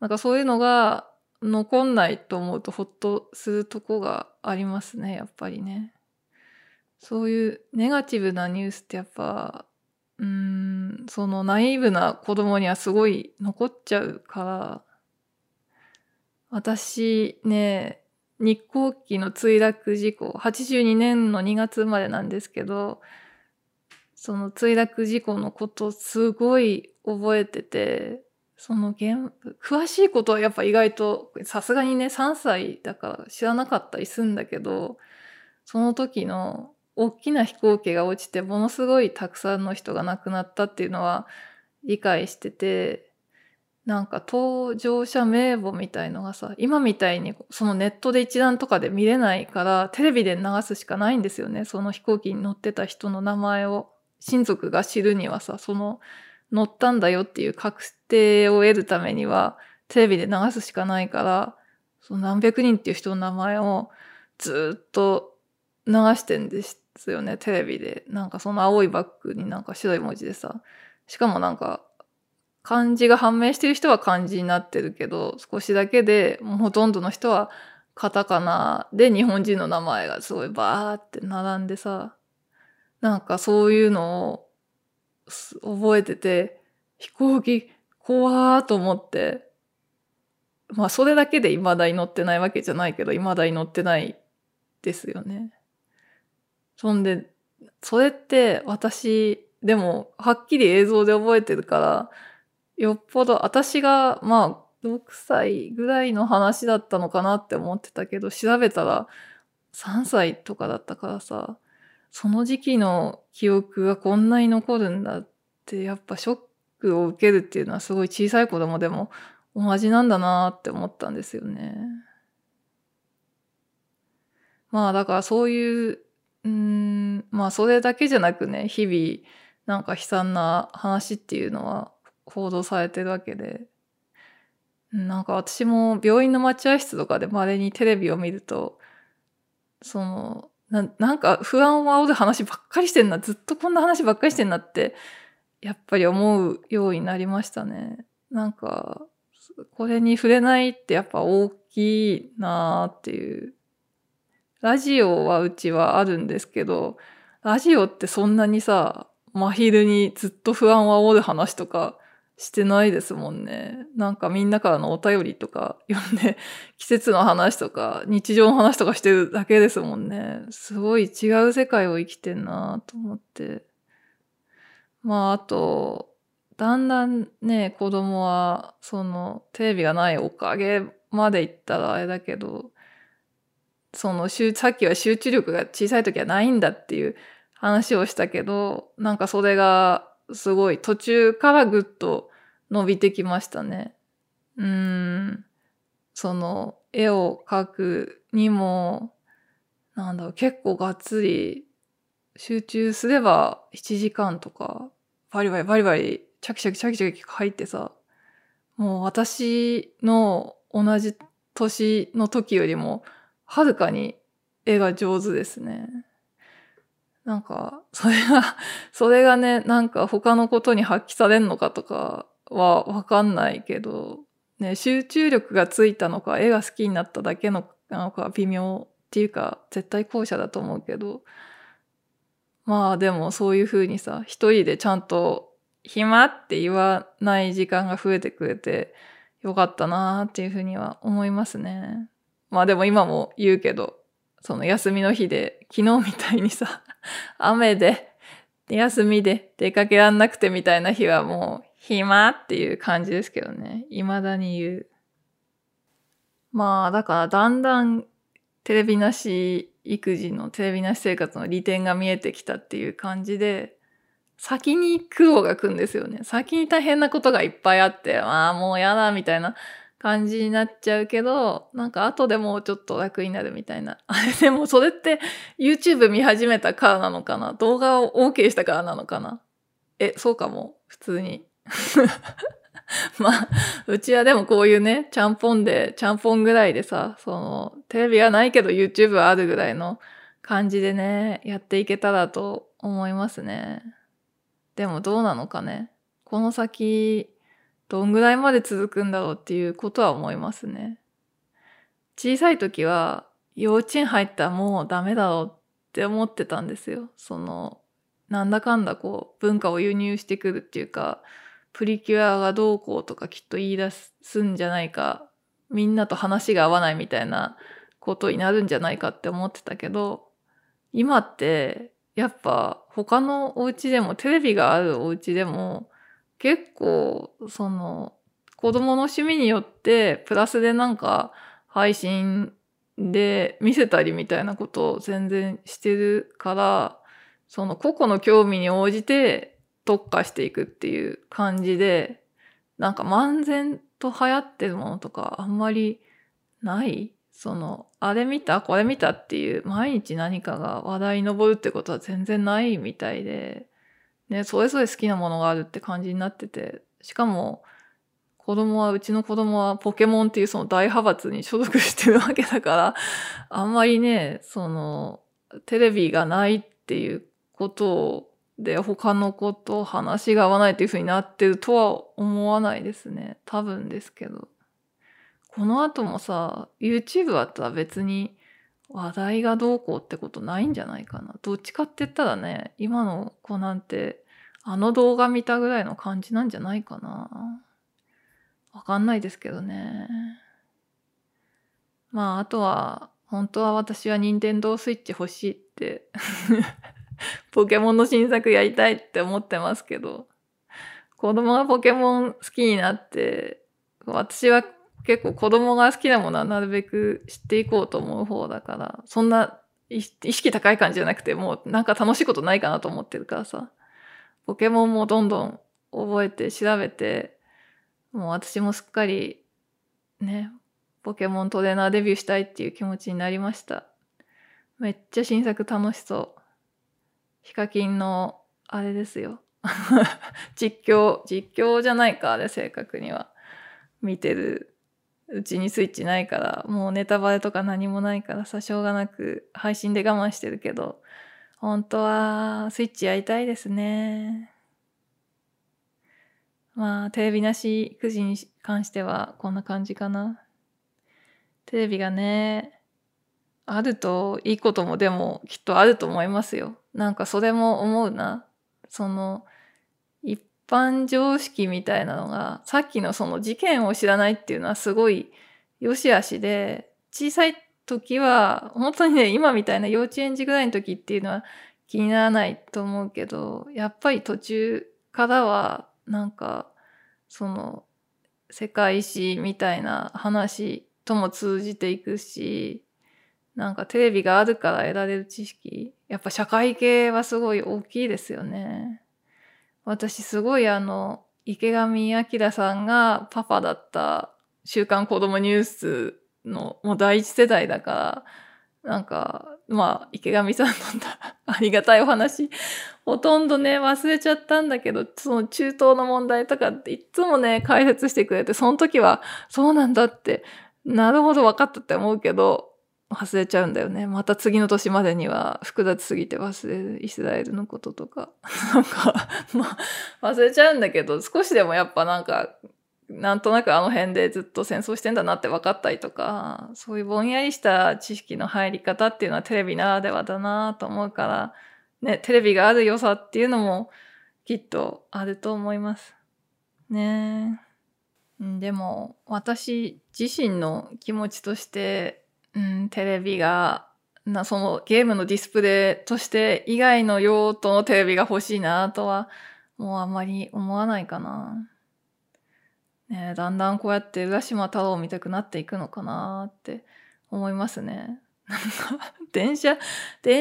なんかそういうのが残んないと思うとほっとするとこがありますね、やっぱりね。そういうネガティブなニュースってやっぱそのナイーブな子供にはすごい残っちゃうから、私ね、日航機の墜落事故、82年の2月生まれなんですけど、その墜落事故のことすごい覚えてて、その詳しいことはやっぱ意外とさすがにね、3歳だから知らなかったりするんだけど、その時の大きな飛行機が落ちてものすごいたくさんの人が亡くなったっていうのは理解してて、なんか搭乗者名簿みたいのがさ、今みたいにそのネットで一覧とかで見れないから、テレビで流すしかないんですよね。その飛行機に乗ってた人の名前を親族が知るにはさ、その乗ったんだよっていう確定を得るためにはテレビで流すしかないから、その何百人っていう人の名前をずっと流してんですよね、テレビで。なんかその青いバッグになんか白い文字でさ、しかもなんか漢字が判明してる人は漢字になってるけど、少しだけでもうほとんどの人はカタカナで日本人の名前がすごいバーって並んでさ、なんかそういうのを覚えてて、飛行機怖ーと思って、まあそれだけで未だに乗ってないわけじゃないけど、未だに乗ってないですよね。そんで、それって私、でもはっきり映像で覚えてるから、よっぽど私がまあ6歳ぐらいの話だったのかなって思ってたけど、調べたら3歳とかだったからさ、その時期の記憶がこんなに残るんだって、やっぱショックを受けるっていうのはすごい小さい子供でも同じなんだなって思ったんですよね。まあだからそういうまあそれだけじゃなくね、日々なんか悲惨な話っていうのは報道されてるわけで、なんか私も病院の待合室とかで稀にテレビを見ると、そのなんか不安を煽る話ばっかりしてんな、ずっとこんな話ばっかりしてんなってやっぱり思うようになりましたね。なんかこれに触れないってやっぱ大きいなーっていう。ラジオはうちはあるんですけど、ラジオってそんなにさ、真昼にずっと不安を煽る話とかしてないですもんね。なんかみんなからのお便りとか読んで、季節の話とか日常の話とかしてるだけですもんね。すごい違う世界を生きてんなと思って。まああと、だんだんね、子供はそのテレビがないおかげまでいったらあれだけど、そのさっきは集中力が小さい時はないんだっていう話をしたけど、なんかそれがすごい途中からぐっと伸びてきましたね。その絵を描くにも、なんだろう、結構がっつり集中すれば1時間とかバリバリバリバリチャキチャキチャキチャキ描いてさ、もう私の同じ年の時よりもはるかに絵が上手ですね。なんか、それがね、なんか他のことに発揮されんのかとかはわかんないけど、ね、集中力がついたのか、絵が好きになっただけのなのか微妙っていうか、絶対後者だと思うけど、まあでもそういう風にさ、一人でちゃんと暇って言わない時間が増えてくれてよかったなーっていうふうには思いますね。まあでも今も言うけど、その休みの日で昨日みたいにさ、雨で休みで出かけらんなくてみたいな日はもう暇っていう感じですけどね。未だに言う。まあだからだんだんテレビなし育児のテレビなし生活の利点が見えてきたっていう感じで、先に苦労が来るんですよね。先に大変なことがいっぱいあって、ああもうやだみたいな感じになっちゃうけど、なんか後でもうちょっと楽になるみたいな。あれでもそれって YouTube 見始めたからなのかな？動画を OK したからなのかな？そうかも。普通に。まあ、うちはでもこういうね、ちゃんぽんぐらいでさ、その、テレビはないけど YouTube はあるぐらいの感じでね、やっていけたらと思いますね。でもどうなのかね。この先、どんぐらいまで続くんだろうっていうことは思いますね。小さい時は、幼稚園入ったらもうダメだろうって思ってたんですよ。その、なんだかんだこう、文化を輸入してくるっていうか、プリキュアがどうこうとかきっと言い出すんじゃないか、みんなと話が合わないみたいなことになるんじゃないかって思ってたけど、今ってやっぱ他のお家でもテレビがあるお家でも結構その子供の趣味によってプラスでなんか配信で見せたりみたいなことを全然してるから、その個々の興味に応じて特化していくっていう感じで、なんか漫然と流行ってるものとかあんまりない。その、あれ見たこれ見たっていう毎日何かが話題に上るってことは全然ないみたいで、ね、それぞれ好きなものがあるって感じになってて、しかもうちの子供はポケモンっていうその大派閥に所属してるわけだから、あんまりね、その、テレビがないっていうことをで、他の子と話が合わないというふうになってるとは思わないですね。多分ですけど。この後もさ、YouTube だったら別に話題がどうこうってことないんじゃないかな。どっちかって言ったらね、今の子なんて、あの動画見たぐらいの感じなんじゃないかな。わかんないですけどね。まあ、あとは、本当は私は任天堂スイッチ欲しいって。ポケモンの新作やりたいって思ってますけど、子供がポケモン好きになって、私は結構子供が好きなものはなるべく知っていこうと思う方だから、そんな意識高い感じじゃなくて、もうなんか楽しいことないかなと思ってるからさ、ポケモンもどんどん覚えて調べて、もう私もすっかりね、ポケモントレーナーデビューしたいっていう気持ちになりました。めっちゃ新作楽しそう。ヒカキンの、あれですよ。実況じゃないか、あれ正確には。見てるうちにスイッチないから、もうネタバレとか何もないからさ、しょうがなく配信で我慢してるけど、本当はスイッチやりたいですね。まあ、テレビなし育児に関してはこんな感じかな。テレビがね、あるといいこともでもきっとあると思いますよ。なんかそれも思うな。その一般常識みたいなのが、さっきのその事件を知らないっていうのはすごい良し悪しで、小さい時は本当にね、今みたいな幼稚園児ぐらいの時っていうのは気にならないと思うけど、やっぱり途中からはなんかその世界史みたいな話とも通じていくし、なんかテレビがあるから得られる知識。やっぱ社会系はすごい大きいですよね。私すごい池上彰さんがパパだった週刊子供ニュースのもう第一世代だから、なんか、まあ、池上さんのありがたいお話、ほとんどね、忘れちゃったんだけど、その中東の問題とかっていつもね、解説してくれて、その時は、そうなんだって、なるほど分かったって思うけど、忘れちゃうんだよね。また次の年までには複雑すぎて忘れる。イスラエルのこととか。なんか、まあ、忘れちゃうんだけど、少しでもやっぱなんか、なんとなくあの辺でずっと戦争してんだなって分かったりとか、そういうぼんやりした知識の入り方っていうのはテレビならではだなと思うから、ね、テレビがある良さっていうのもきっとあると思いますね。でも私自身の気持ちとして、テレビがそのゲームのディスプレイとして以外の用途のテレビが欲しいなとはもうあんまり思わないかな。ね、だんだんこうやって浦島太郎を見たくなっていくのかなって思いますね。なんか電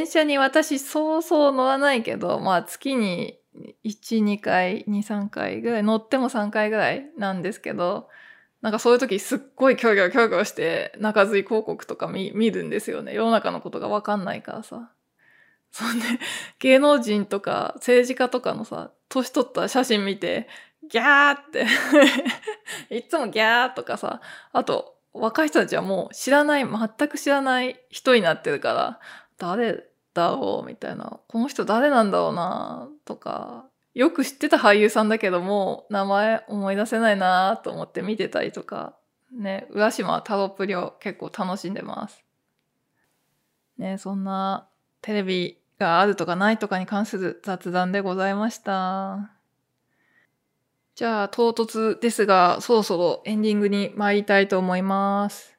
車に私そうそう乗らないけど、まあ月に2、3回ぐらい、乗っても3回ぐらいなんですけど、なんかそういう時すっごいキョロキョロして中吊り広告とか 見るんですよね。世の中のことがわかんないからさ。そんで芸能人とか政治家とかのさ、年取った写真見てギャーっていつもギャーとかさ、あと若い人たちはもう全く知らない人になってるから、誰だろうみたいな、この人誰なんだろうなとか、よく知ってた俳優さんだけどもう名前思い出せないなと思って見てたりとかね、浦島太郎プリを結構楽しんでますね。そんなテレビがあるとかないとかに関する雑談でございました。じゃあ唐突ですが、そろそろエンディングに参りたいと思います。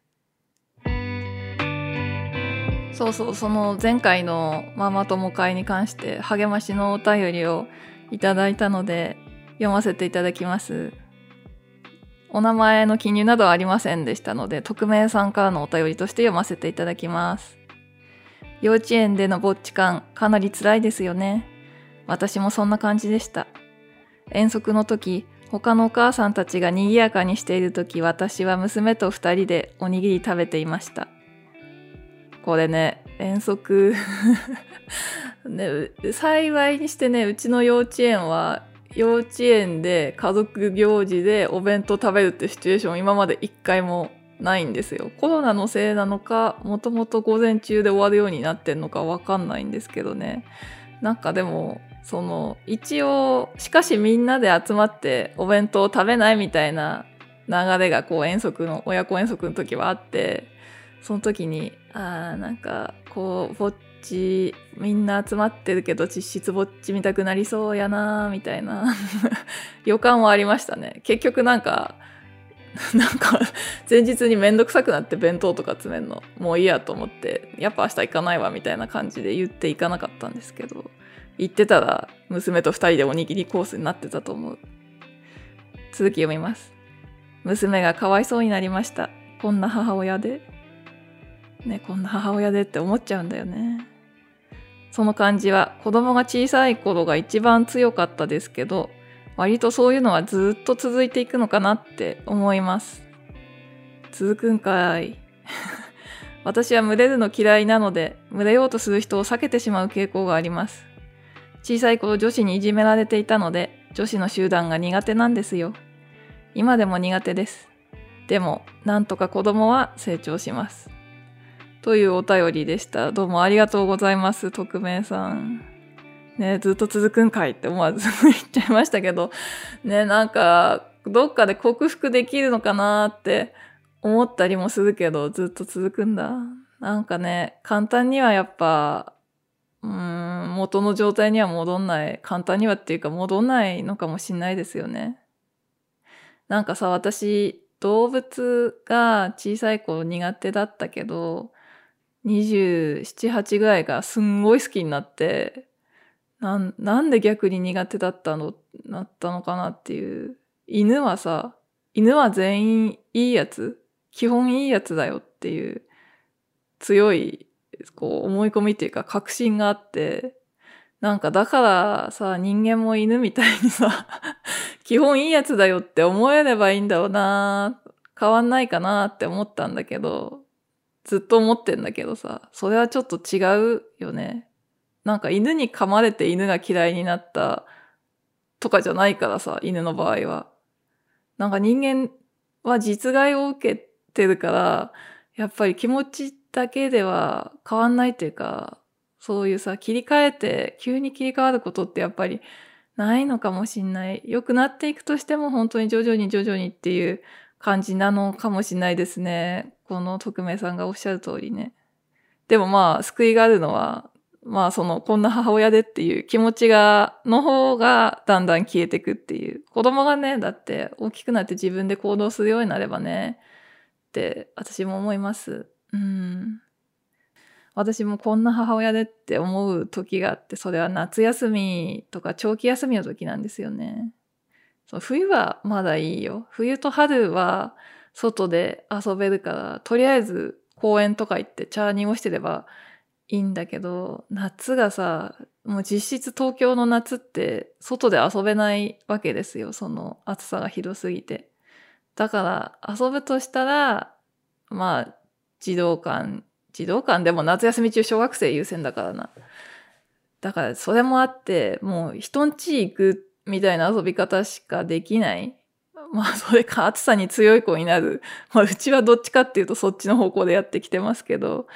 そうそう、その前回のママ友会に関して励ましのお便りをいただいたので読ませていただきます。お名前の記入などはありませんでしたので、匿名さんからのお便りとして読ませていただきます。幼稚園でのぼっち感、かなり辛いですよね。私もそんな感じでした。遠足の時、他のお母さんたちが賑やかにしている時、私は娘と2人でおにぎり食べていました。これね、遠足ね、幸いにしてね、うちの幼稚園は幼稚園で家族行事でお弁当食べるってシチュエーション今まで1回もないんですよ。コロナのせいなのか、もともと午前中で終わるようになってんのかわかんないんですけどね。なんかでもその一応、しかしみんなで集まってお弁当を食べないみたいな流れがこう親子遠足の時はあって、その時になんかこうぼっちみんな集まってるけど実質ぼっち見たくなりそうやなみたいな予感はありましたね。結局なんか前日にめんどくさくなって弁当とか詰めんのもういいやと思って、やっぱ明日行かないわみたいな感じで言って行かなかったんですけど、行ってたら娘と2人でおにぎりコースになってたと思う。続き読みます。娘がかわいそうになりました。こんな母親でね、こんな母親でって思っちゃうんだよね。その感じは子供が小さい頃が一番強かったですけど、割とそういうのはずっと続いていくのかなって思います。続くんかい。私は群れるの嫌いなので、群れようとする人を避けてしまう傾向があります。小さい頃女子にいじめられていたので、女子の集団が苦手なんですよ。今でも苦手です。でも、なんとか子供は成長します。というお便りでした。どうもありがとうございます、匿名さん。ね、ずっと続くんかいって思わず言っちゃいましたけど、ね、なんかどっかで克服できるのかなって思ったりもするけど、ずっと続くんだ。なんかね、簡単にはやっぱ元の状態には戻んない、簡単にはっていうか戻んないのかもしんないですよね。なんかさ、私動物が小さい頃苦手だったけど、27、8ぐらいがすんごい好きになって、なんで逆に苦手だったのなったのかなっていう。犬は全員いいやつ、基本いいやつだよっていう強いこう思い込みっていうか確信があって、なんかだからさ、人間も犬みたいにさ基本いいやつだよって思えればいいんだろうな、変わんないかなって思ったんだけど、ずっと思ってんだけどさ、それはちょっと違うよね。なんか犬に噛まれて犬が嫌いになったとかじゃないからさ、犬の場合は。なんか人間は実害を受けてるから、やっぱり気持ちだけでは変わんないというか、そういうさ、急に切り替わることってやっぱりないのかもしんない。良くなっていくとしても本当に徐々に徐々にっていう感じなのかもしんないですね。この匿名さんがおっしゃる通りね。でもまあ、救いがあるのは、まあそのこんな母親でっていう気持ちがの方がだんだん消えてくっていう。子供がね、だって大きくなって自分で行動するようになればねって私も思います。私もこんな母親でって思う時があって、それは夏休みとか長期休みの時なんですよね。その冬はまだいいよ。冬と春は外で遊べるから、とりあえず公園とか行って茶濁してればいいんだけど、夏がさ、もう実質東京の夏って外で遊べないわけですよ。その暑さがひどすぎて。だから遊ぶとしたら、まあ児童館でも夏休み中小学生優先だからな。だからそれもあって、もう人ん家行くみたいな遊び方しかできない。まあそれか暑さに強い子になる。まあうちはどっちかっていうとそっちの方向でやってきてますけど。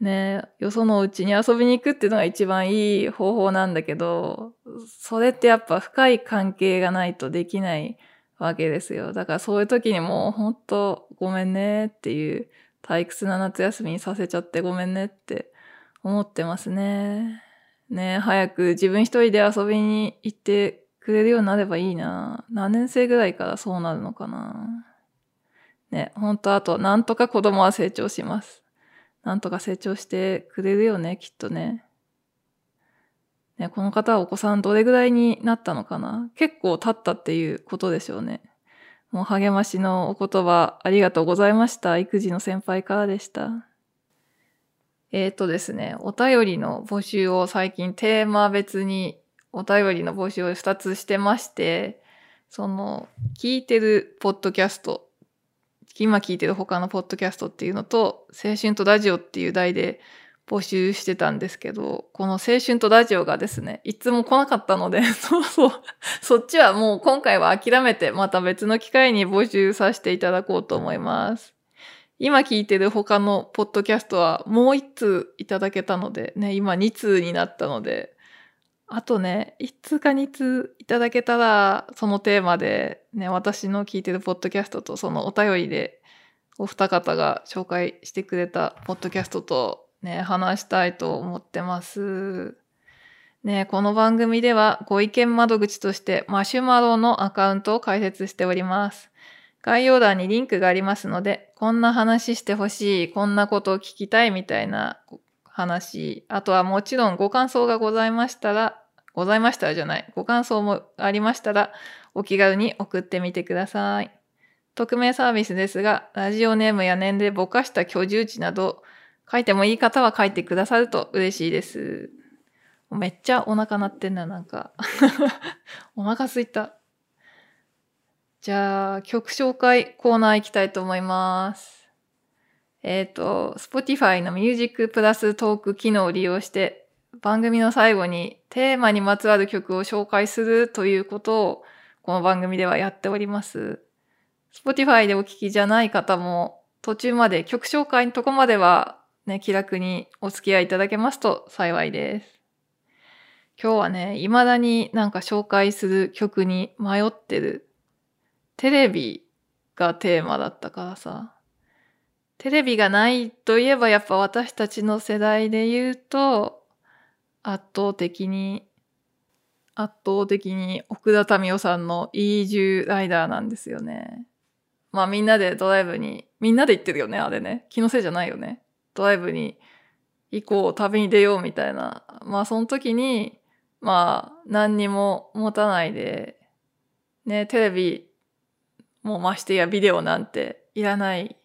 ねえ、よそのうちに遊びに行くっていうのが一番いい方法なんだけど、それってやっぱ深い関係がないとできないわけですよ。だからそういう時にもうほんとごめんねっていう、退屈な夏休みにさせちゃってごめんねって思ってますね。ねえ、早く自分一人で遊びに行ってくれるようになればいいな。何年生ぐらいからそうなるのかな。ねえ、ほんとあとなんとか子供は成長します。なんとか成長してくれるよね、きっとね。ね、この方はお子さんどれぐらいになったのかな？結構経ったっていうことでしょうね。もう励ましのお言葉ありがとうございました。育児の先輩からでした。ですね、お便りの募集を最近テーマ別にお便りの募集を2つしてまして、その聞いてるポッドキャスト、今聞いてる他のポッドキャストっていうのと、青春とラジオっていう題で募集してたんですけど、この青春とラジオがですね、いつも来なかったので、そっちはもう今回は諦めて、また別の機会に募集させていただこうと思います。今聞いてる他のポッドキャストはもう1通いただけたので、ね、今2通になったので、あとね、1通か2通いただけたら、そのテーマで、ね、私の聞いてるポッドキャストと、そのお便りで、お二方が紹介してくれたポッドキャストと、ね、話したいと思ってます。ね、この番組では、ご意見窓口として、マシュマロのアカウントを開設しております。概要欄にリンクがありますので、こんな話してほしい、こんなことを聞きたいみたいな話、あとはもちろんご感想がご感想もありましたら、お気軽に送ってみてください。匿名サービスですが、ラジオネームや年齢、ぼかした居住地など、書いてもいい方は書いてくださると嬉しいです。めっちゃお腹鳴ってんな、なんか。お腹すいた。じゃあ、曲紹介コーナー行きたいと思います。Spotify のミュージックプラストーク機能を利用して、番組の最後にテーマにまつわる曲を紹介するということをこの番組ではやっております。Spotify でお聞きじゃない方も途中まで曲紹介のとこまではね、気楽にお付き合いいただけますと幸いです。今日はね、未だになんか紹介する曲に迷ってる。テレビがテーマだったからさ。テレビがないといえばやっぱ私たちの世代で言うと圧倒的に奥田民生さんのイージューライダーなんですよね。まあみんなでドライブに、みんなで行ってるよね、あれね。気のせいじゃないよね。ドライブに行こう、旅に出ようみたいな。まあその時に、まあ何にも持たないで、ね、テレビもましてやビデオなんていらない。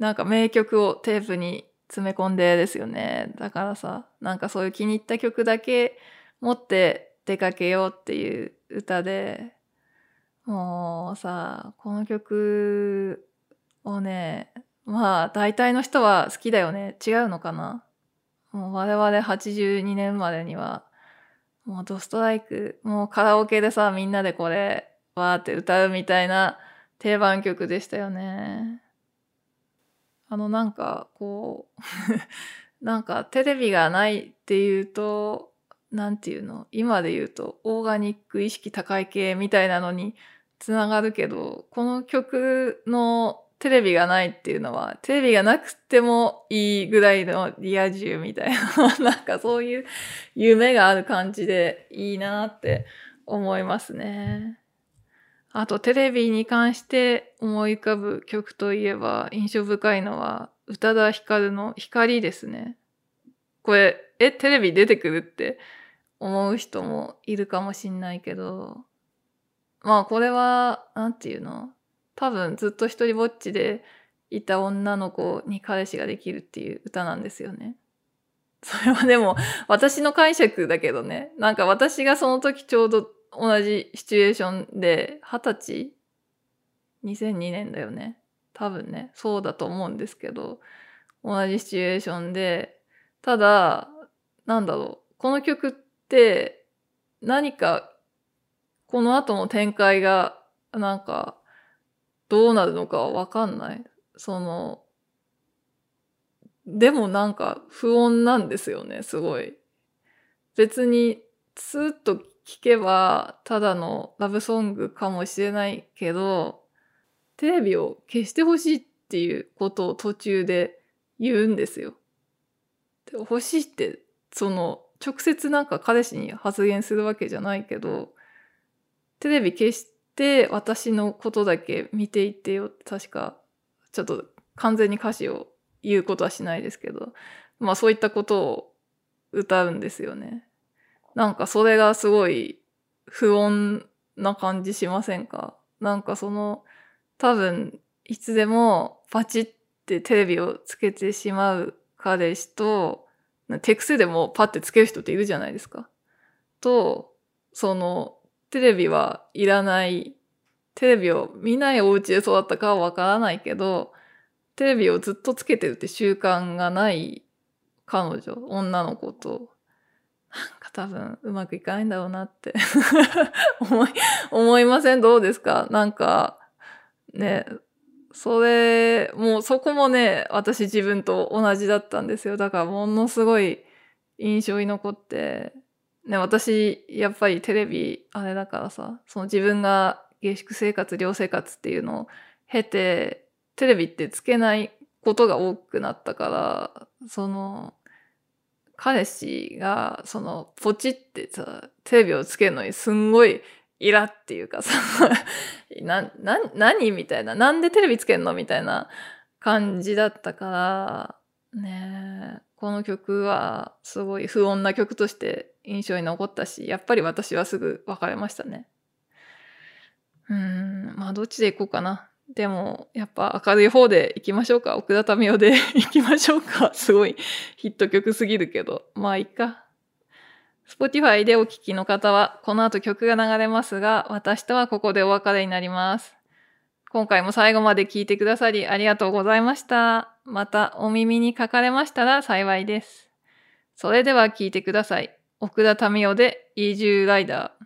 なんか名曲をテープに詰め込んでですよね。だからさ、なんかそういう気に入った曲だけ持って出かけようっていう歌で、もうさ、この曲をね、まあ大体の人は好きだよね。違うのかな。もう我々82年までには、もうドストライク、もうカラオケでさ、みんなでこれ、わーって歌うみたいな定番曲でしたよね。なんかこうなんかテレビがないっていうと、なんていうの、今で言うとオーガニック意識高い系みたいなのにつながるけど、この曲のテレビがないっていうのは、テレビがなくてもいいぐらいのリア充みたいな、なんかそういう夢がある感じでいいなって思いますね。あとテレビに関して思い浮かぶ曲といえば印象深いのは宇多田ヒカルの光ですね。これ、テレビ出てくるって思う人もいるかもしんないけど、まあこれは、なんていうの？多分ずっと一人ぼっちでいた女の子に彼氏ができるっていう歌なんですよね。それはでも私の解釈だけどね。なんか私がその時ちょうど同じシチュエーションで20歳？ 2002 年だよね。多分ね。そうだと思うんですけど、同じシチュエーションで、ただ、なんだろう。この曲って何かこの後の展開がなんかどうなるのかわかんない。でもなんか不穏なんですよね、すごい。別にスーッと聞けばただのラブソングかもしれないけど、テレビを消してほしいっていうことを途中で言うんですよ。欲しいって、直接なんか彼氏に発言するわけじゃないけど、テレビ消して私のことだけ見ていってよって確か、ちょっと完全に歌詞を言うことはしないですけど、まあそういったことを歌うんですよね。なんかそれがすごい不穏な感じしませんか？なんか多分いつでもパチってテレビをつけてしまう彼氏と、手癖でもパッてつける人っているじゃないですか。と、テレビはいらない、テレビを見ないお家で育ったかはわからないけど、テレビをずっとつけてるって習慣がない彼女、女の子と、なんか多分うまくいかないんだろうなって思いません？どうですか？なんか、ね、もうそこもね、私自分と同じだったんですよ。だからものすごい印象に残って、ね、私、やっぱりテレビ、あれだからさ、自分が下宿生活、寮生活っていうのを経て、テレビってつけないことが多くなったから、彼氏が、ポチってさ、テレビをつけるのにすんごいイラっていうかさ、何みたいな、なんでテレビつけんのみたいな感じだったから、ねえ。この曲はすごい不穏な曲として印象に残ったし、やっぱり私はすぐ別れましたね。まあどっちで行こうかな。でもやっぱ明るい方で行きましょうか。奥田民生で行きましょうか。すごいヒット曲すぎるけど。まあいっか。Spotify でお聴きの方はこの後曲が流れますが、私とはここでお別れになります。今回も最後まで聞いてくださりありがとうございました。またお耳にかかれましたら幸いです。それでは聞いてください。奥田民生でイージューライダー。